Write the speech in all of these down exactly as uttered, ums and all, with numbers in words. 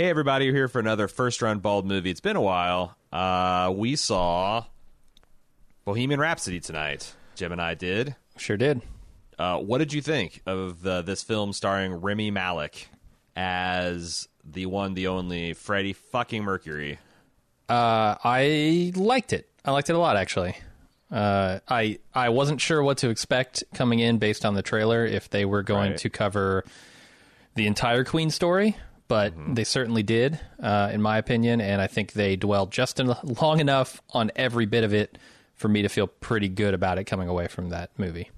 Hey, everybody, you're here for another first-run bald movie. It's been a while. Uh, we saw Bohemian Rhapsody tonight. Jim and I did. Sure did. Uh, what did you think of the, this film starring Rami Malek as the one, the only, Freddie fucking Mercury? Uh, I liked it. I liked it a lot, actually. Uh, I, I wasn't sure what to expect coming in based on the trailer, if they were going right. to cover the entire Queen story. But mm-hmm. they certainly did, uh, in my opinion, and I think they dwelled just en- long enough on every bit of it for me to feel pretty good about it coming away from that movie.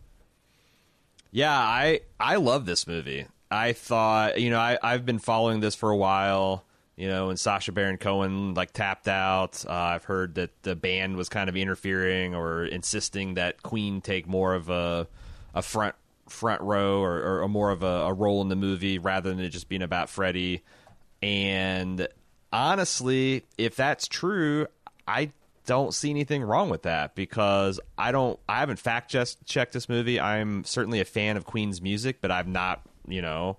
Yeah, I I love this movie. I thought, you know, I, I've been following this for a while, you know, and Sacha Baron Cohen, like, tapped out. Uh, I've heard that the band was kind of interfering or insisting that Queen take more of a, a front front row or, or more of a, a role in the movie rather than it just being about Freddie. And honestly, if that's true, I don't see anything wrong with that, because I don't I haven't fact just checked this movie. I'm certainly a fan of Queen's music, but I've not, you know,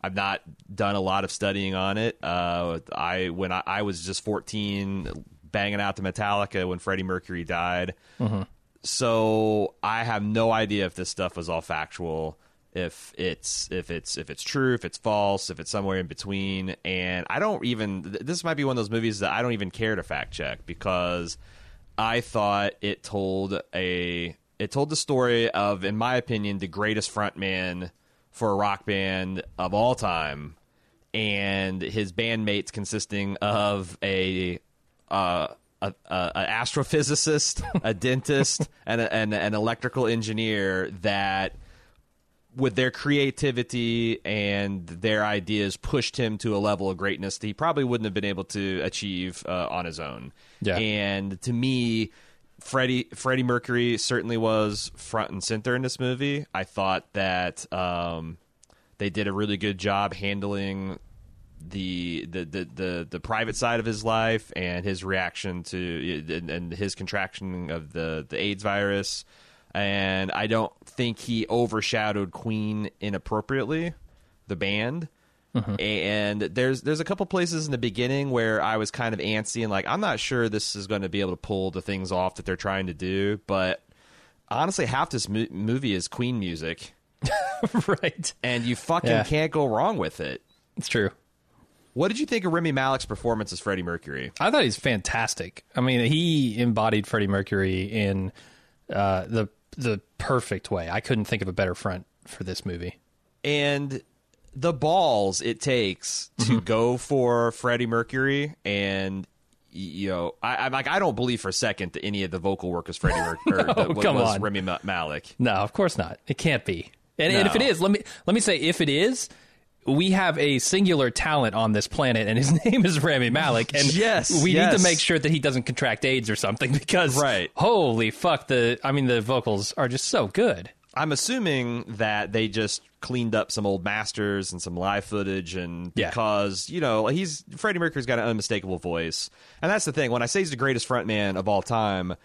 I've not done a lot of studying on it. Uh, I when I, I was just fourteen banging out to Metallica when Freddie Mercury died. Mm-hmm. So I have no idea if this stuff was all factual, if it's if it's if it's true, if it's false, if it's somewhere in between. And I don't even this might be one of those movies that I don't even care to fact check, because I thought it told a it told the story of, in my opinion, the greatest frontman for a rock band of all time, and his bandmates consisting of a uh A, a, a astrophysicist, a dentist, and a, and an electrical engineer that, with their creativity and their ideas, pushed him to a level of greatness that he probably wouldn't have been able to achieve uh, on his own. Yeah. And to me, Freddie Freddie Mercury certainly was front and center in this movie. I thought that um, they did a really good job handling The, the the the the private side of his life and his reaction to and, and his contraction of the, the AIDS virus, and I don't think he overshadowed Queen inappropriately, the band. Mm-hmm. And there's there's a couple places in the beginning where I was kind of antsy and like, I'm not sure this is going to be able to pull the things off that they're trying to do, but honestly, half this mo- movie is Queen music, right? And you fucking yeah. can't go wrong with it. It's true. What did you think of Rami Malek's performance as Freddie Mercury? I thought he's fantastic. I mean, he embodied Freddie Mercury in uh, the the perfect way. I couldn't think of a better front for this movie. And the balls it takes to go for Freddie Mercury, and you know, I, I'm like, I don't believe for a second that any of the vocal work was Freddie Mercury. no, that come was on. Rami Malek. No, of course not. It can't be. And, no. and if it is, let me let me say, if it is, we have a singular talent on this planet, and his name is Rami Malek. And yes, we yes. need to make sure that he doesn't contract AIDS or something, because right. holy fuck, the I mean, the vocals are just so good. I'm assuming that they just cleaned up some old masters and some live footage, and because, yeah. you know, he's Freddie Mercury's got an unmistakable voice. And that's the thing. When I say he's the greatest frontman of all time,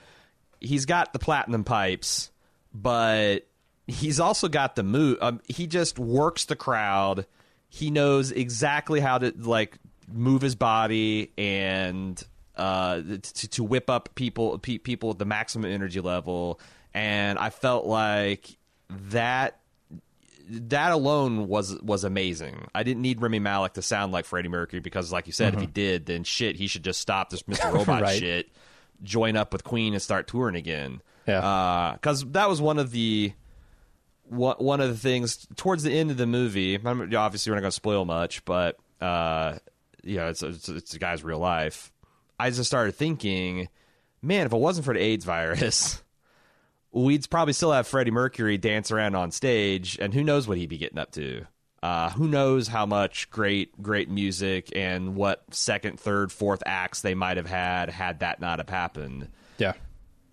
he's got the platinum pipes, but he's also got the mood. Um, he just works the crowd. He knows exactly how to, like, move his body and uh, to, to whip up people pe- people at the maximum energy level. And I felt like that that alone was was amazing. I didn't need Rami Malek to sound like Freddie Mercury, because, like you said, mm-hmm. if he did, then shit, he should just stop this Mister Robot right. shit, join up with Queen, and start touring again. Yeah, because uh, that was one of the... One of the things towards the end of the movie, obviously we're not going to spoil much, but uh, you know, it's, it's it's the guy's real life. I just started thinking, man, if it wasn't for the AIDS virus, we'd probably still have Freddie Mercury dance around on stage, and who knows what he'd be getting up to. Uh, who knows how much great, great music and what second, third, fourth acts they might have had had that not have happened. Yeah.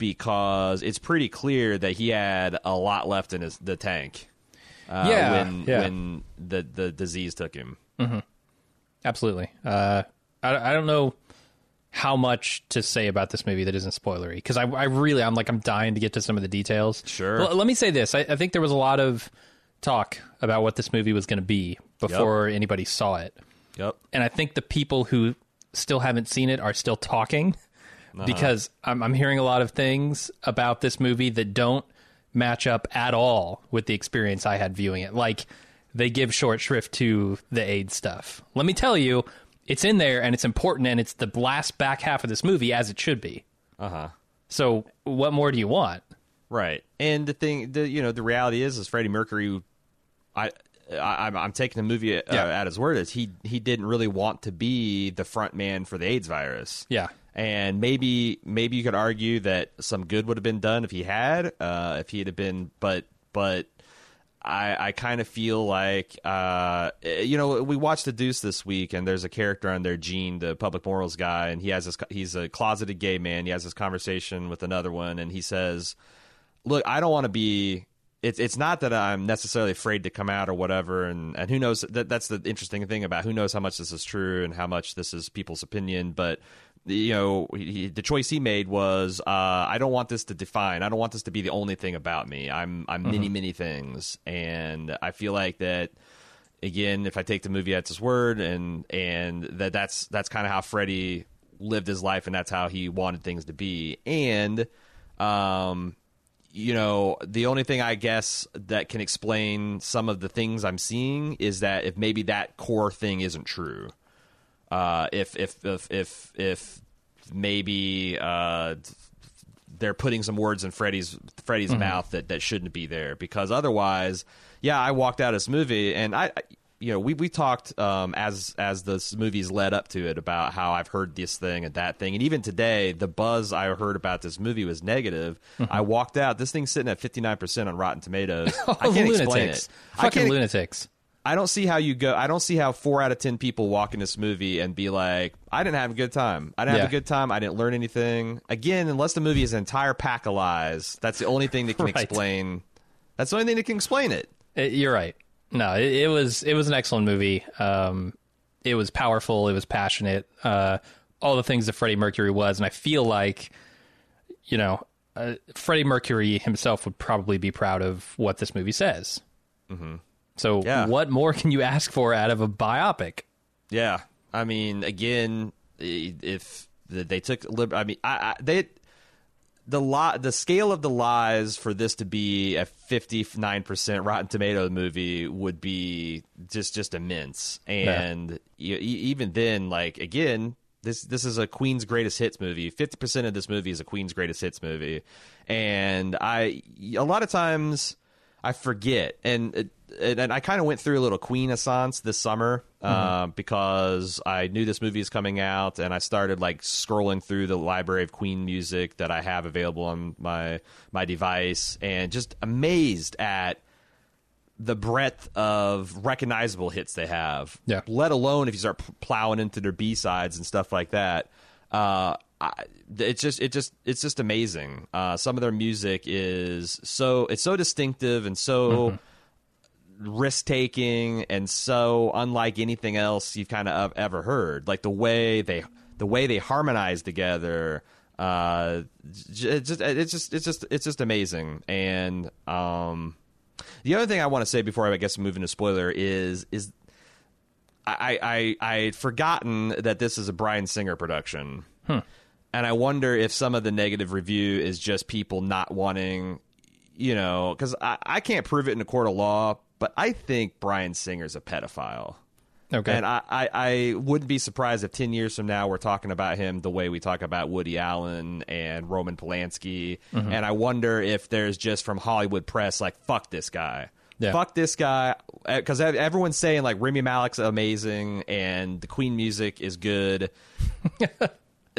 Because it's pretty clear that he had a lot left in his the tank uh, yeah, when, yeah. when the, the disease took him. Mm-hmm. Absolutely. Uh, I, I don't know how much to say about this movie that isn't spoilery, because I, I really, I'm like, I'm dying to get to some of the details. Sure. Well, let me say this. I, I think there was a lot of talk about what this movie was going to be before yep. anybody saw it. Yep. And I think the people who still haven't seen it are still talking uh-huh. because I'm, I'm hearing a lot of things about this movie that don't match up at all with the experience I had viewing it. Like, they give short shrift to the AIDS stuff. Let me tell you, it's in there and it's important, and it's the last back half of this movie, as it should be. Uh-huh. So what more do you want? Right. And the thing, the, you know, the reality is, is Freddie Mercury, I, I, I'm, I'm taking the movie uh, yeah. at his word, is he, he didn't really want to be the front man for the AIDS virus. Yeah. And maybe maybe you could argue that some good would have been done if he had, uh, if he had been, but but I, I kind of feel like, uh, you know, we watched The Deuce this week, and there's a character on there, Gene, the public morals guy, and he has this, he's a closeted gay man. He has this conversation with another one, and he says, look, I don't want to be, it's it's not that I'm necessarily afraid to come out or whatever, and, and who knows, that that's the interesting thing about who knows how much this is true and how much this is people's opinion, but, you know, he, the choice he made was, uh, I don't want this to define, I don't want this to be the only thing about me, I'm I'm mm-hmm. many, many things, and I feel like that, again, if I take the movie at its word, and and that that's, that's kind of how Freddie lived his life, and that's how he wanted things to be, and, um... you know, the only thing I guess that can explain some of the things I'm seeing is that if maybe that core thing isn't true, uh, if, if, if, if, if maybe, uh, they're putting some words in Freddie's, Freddie's mm-hmm. mouth that, that shouldn't be there, because otherwise, yeah, I walked out of this movie, and I, I you know, we, we talked, um, as, as this movie's led up to it, about how I've heard this thing and that thing. And even today, the buzz I heard about this movie was negative. Mm-hmm. I walked out, this thing's sitting at fifty-nine percent on Rotten Tomatoes. oh, I can't lunatics. explain it. Fucking I can't, lunatics. I don't see how you go. I don't see how four out of ten people walk in this movie and be like, I didn't have a good time. I didn't yeah. have a good time. I didn't learn anything. Again, unless the movie is an entire pack of lies, that's the only thing that can right. explain. That's the only thing that can explain it. it you're right. No, it, it was it was an excellent movie. Um, it was powerful. It was passionate. Uh, all the things that Freddie Mercury was, and I feel like, you know, uh, Freddie Mercury himself would probably be proud of what this movie says. Mm-hmm. So, yeah. what more can you ask for out of a biopic? Yeah, I mean, again, if they took, I mean, I, I they. The li- the scale of the lies for this to be a fifty-nine percent Rotten Tomato movie would be just, just immense. And yeah. you, even then, like, again, this this is a Queen's Greatest Hits movie. fifty percent of this movie is a Queen's Greatest Hits movie. And I a lot of times I forget. And and I kind of went through a little Queen-assance this summer mm-hmm. uh, because I knew this movie is coming out, and I started like scrolling through the library of Queen music that I have available on my my device, and just amazed at the breadth of recognizable hits they have. Yeah. Let alone if you start plowing into their B-sides and stuff like that. Uh, I, it's just it just it's just amazing. Uh, some of their music is so it's so distinctive and so. Mm-hmm. risk-taking and so unlike anything else you've kind of ever heard, like the way they the way they harmonize together, uh it just it's just it's just it's just amazing. And um the other thing I want to say before I guess move into spoiler is is I I I had forgotten that this is a Bryan Singer production hmm. and I wonder if some of the negative review is just people not wanting, you know, because I, I can't prove it in a court of law, but I think Bryan Singer's a pedophile. Okay. And I, I, I wouldn't be surprised if ten years from now we're talking about him the way we talk about Woody Allen and Roman Polanski. Mm-hmm. And I wonder if there's just from Hollywood press, like, fuck this guy. Yeah. Fuck this guy. Because everyone's saying, like, Rami Malek's amazing and the Queen music is good.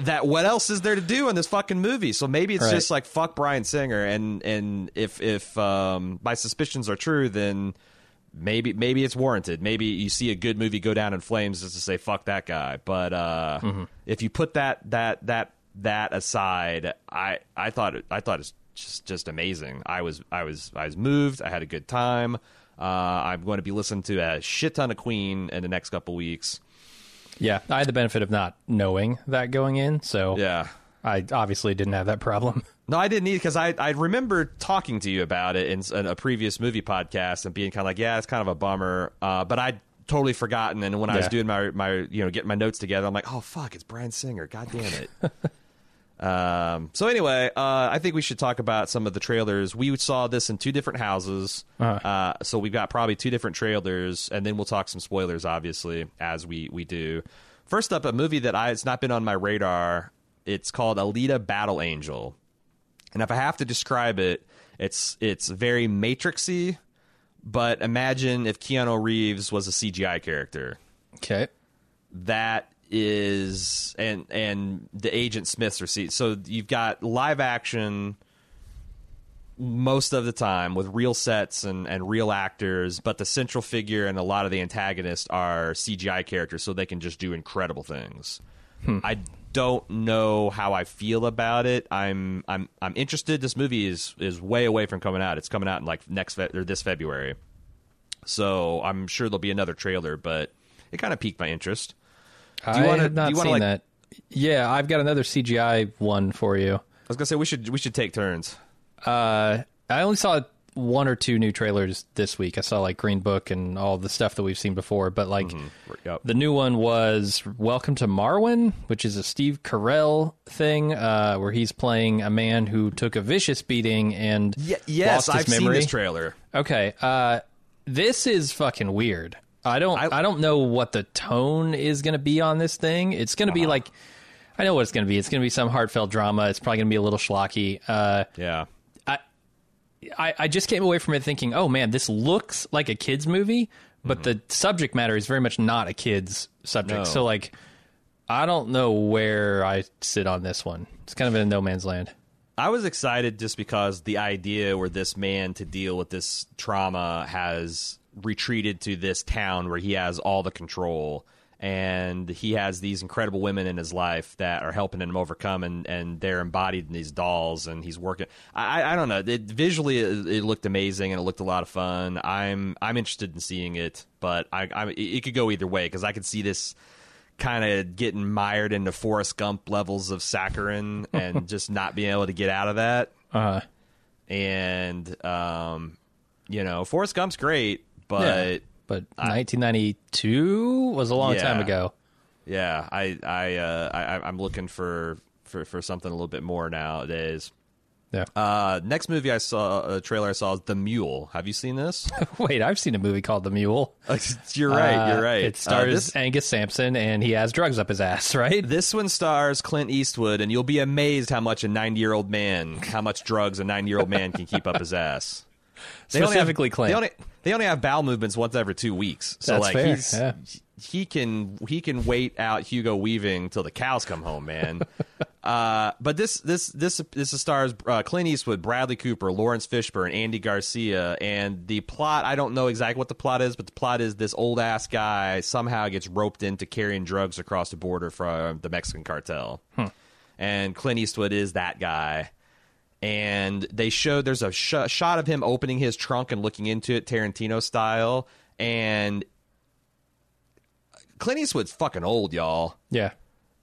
That what else is there to do in this fucking movie? So maybe it's right. just like, fuck Bryan Singer. And and if if um, my suspicions are true, then maybe maybe it's warranted. Maybe you see a good movie go down in flames just to say fuck that guy. But uh, mm-hmm. if you put that that that that aside, I I thought it, I thought it's just just amazing. I was I was I was moved. I had a good time. Uh, I'm going to be listening to a shit ton of Queen in the next couple weeks. Yeah, I had the benefit of not knowing that going in, so yeah. I obviously didn't have that problem. No, I didn't either, because I, I remember talking to you about it in, in a previous movie podcast and being kind of like, yeah, it's kind of a bummer, uh, but I totally forgotten. And when yeah. I was doing my, my, you know, getting my notes together, I'm like, oh, fuck, it's Bryan Singer. God damn it. Um, so anyway, uh, I think we should talk about some of the trailers. We saw this in two different houses. Uh-huh. Uh, so we've got probably two different trailers, and then we'll talk some spoilers, obviously, as we, we do. First up, a movie that I, it's not been on my radar. It's called Alita: Battle Angel. And if I have to describe it, it's it's very Matrixy, but imagine if Keanu Reeves was a C G I character. Okay. That is, and and the Agent Smiths are C G I. So you've got live action most of the time with real sets and, and real actors, but the central figure and a lot of the antagonists are C G I characters, so they can just do incredible things. Hmm. I don't know how I feel about it. I'm I'm I'm interested. This movie is is way away from coming out. It's coming out in like next fe- or this February, so I'm sure there'll be another trailer. But it kind of piqued my interest. Do you I wanna, have not do you wanna, seen like, that. Yeah, I've got another C G I one for you. I was gonna say we should we should take turns. Uh, I only saw one or two new trailers this week. I saw like Green Book and all the stuff that we've seen before, but like mm-hmm. yep. the new one was Welcome to Marwen, which is a Steve Carell thing, uh, where he's playing a man who took a vicious beating and Ye- yes, lost his I've memory. Seen this trailer. Okay, uh, this is fucking weird. I don't. I, I don't know what the tone is going to be on this thing. It's going to uh-huh. be like, I know what it's going to be. It's going to be some heartfelt drama. It's probably going to be a little schlocky. Uh, yeah. I, I just came away from it thinking, oh, man, this looks like a kid's movie, but mm-hmm. the subject matter is very much not a kid's subject. No. So, like, I don't know where I sit on this one. It's kind of in no man's land. I was excited just because the idea where this man to deal with this trauma has retreated to this town where he has all the control, and he has these incredible women in his life that are helping him overcome, and, and they're embodied in these dolls, and he's working. I I don't know. It, visually, it, it looked amazing, and it looked a lot of fun. I'm I'm interested in seeing it, but I, I it could go either way, because I could see this kind of getting mired into Forrest Gump levels of saccharin and just not being able to get out of that. Uh-huh. And, um, you know, Forrest Gump's great, but... Yeah. But nineteen ninety-two I, was a long yeah, time ago. Yeah, I, I, uh, I, I'm looking for, for, for something a little bit more nowadays. Yeah. Uh, next movie I saw, a trailer I saw, is The Mule. Have you seen this? Wait, I've seen a movie called The Mule. You're right, you're right. Uh, it stars uh, this, Angus Sampson, and he has drugs up his ass, right? This one stars Clint Eastwood, and you'll be amazed how much a ninety-year-old man, how much drugs a ninety-year-old man can keep up his ass. They Specifically, only have, they, only, they only have bowel movements once every two weeks. So That's like fair. He's, yeah. he can he can wait out Hugo Weaving till the cows come home, man. uh, but this this this this stars uh, Clint Eastwood, Bradley Cooper, Lawrence Fishburne, Andy Garcia, and the plot. I don't know exactly what the plot is, but the plot is this old ass guy somehow gets roped into carrying drugs across the border from the Mexican cartel, hmm. and Clint Eastwood is that guy. And they show there's a sh- shot of him opening his trunk and looking into it, Tarantino style. And Clint Eastwood's fucking old, y'all. Yeah,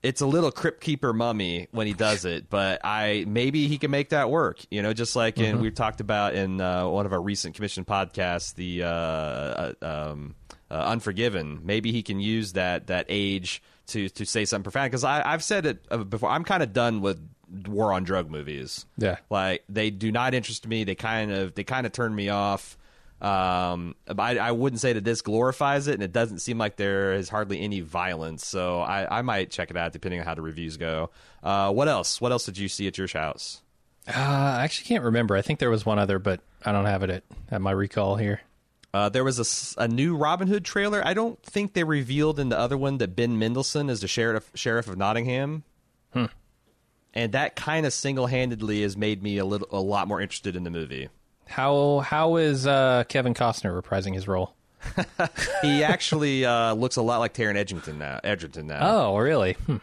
it's a little Crypt Keeper mummy when he does it, but I maybe he can make that work. You know, just like in mm-hmm. we talked about in uh, one of our recent commissioned podcasts, the uh, uh, um, uh, Unforgiven. Maybe he can use that that age to to say something profound. Because I've said it before, I'm kind of done with war on drug movies. Yeah, like they do not interest me. They kind of they kind of turn me off. Um, I, I wouldn't say that this glorifies it, and it doesn't seem like there is hardly any violence. So I, I might check it out depending on how the reviews go. Uh, what else? What else did you see at your house? Uh, I actually can't remember. I think there was one other, but I don't have it at, at my recall here. Uh, there was a, a new Robin Hood trailer. I don't think they revealed in the other one that Ben Mendelsohn is the sheriff sheriff of Nottingham. Hmm. And that kind of single-handedly has made me a little, a lot more interested in the movie. How how is uh, Kevin Costner reprising his role? He actually uh, looks a lot like Taron Egerton now. Egerton now. Oh, really? Hmm.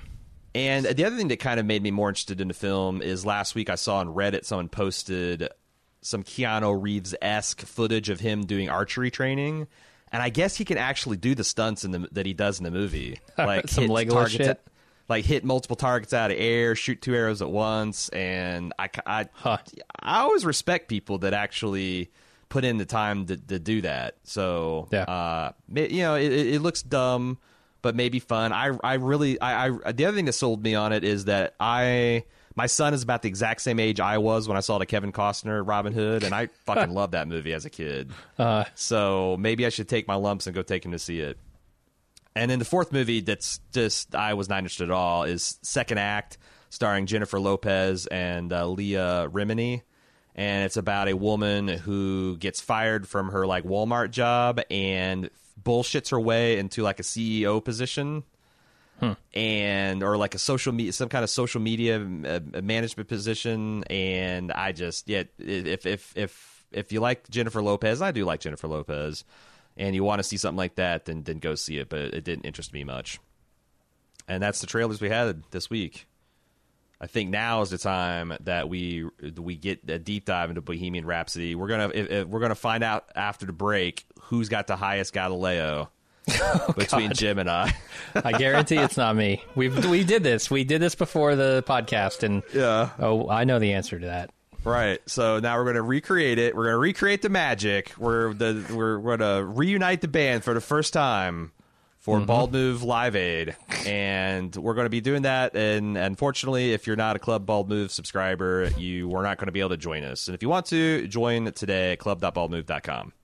And the other thing that kind of made me more interested in the film is last week I saw on Reddit someone posted some Keanu Reeves-esque footage of him doing archery training, and I guess he can actually do the stunts in the, that he does in the movie, like some Legolas shit. At, Like, hit multiple targets out of air, shoot two arrows at once, and I, I, huh. I always respect people that actually put in the time to, to do that. So, yeah. uh, you know, it, it looks dumb, but maybe fun. I, I really, I, I, the other thing that sold me on it is that I, my son is about the exact same age I was when I saw the Kevin Costner Robin Hood, and I fucking loved that movie as a kid. Uh, so maybe I should take my lumps and go take him to see it. And then the fourth movie that's just, I was not interested at all, is Second Act, starring Jennifer Lopez and uh, Leah Remini. And it's about a woman who gets fired from her, like, Walmart job and bullshits her way into, like, a C E O position. Hmm. And, or, like, a social media, some kind of social media uh, management position. And I just, yeah, if, if, if, if you like Jennifer Lopez, I do like Jennifer Lopez, and you want to see something like that, then, then go see it. But it didn't interest me much. And that's the trailers we had this week. I think now is the time that we we get a deep dive into Bohemian Rhapsody. We're gonna if, if we're gonna find out after the break who's got the highest Galileo oh, between God. Jim and I. I guarantee it's not me. We we did this. We did this before the podcast, and yeah. Oh, I know the answer to that. Right. So now we're gonna recreate it. We're gonna recreate the magic. We're the we're, we're gonna reunite the band for the first time. For mm-hmm. Bald Move Live Aid, and we're going to be doing that, and unfortunately, if you're not a Club Bald Move subscriber, you are not going to be able to join us, and if you want to, join today at club dot bald move dot com.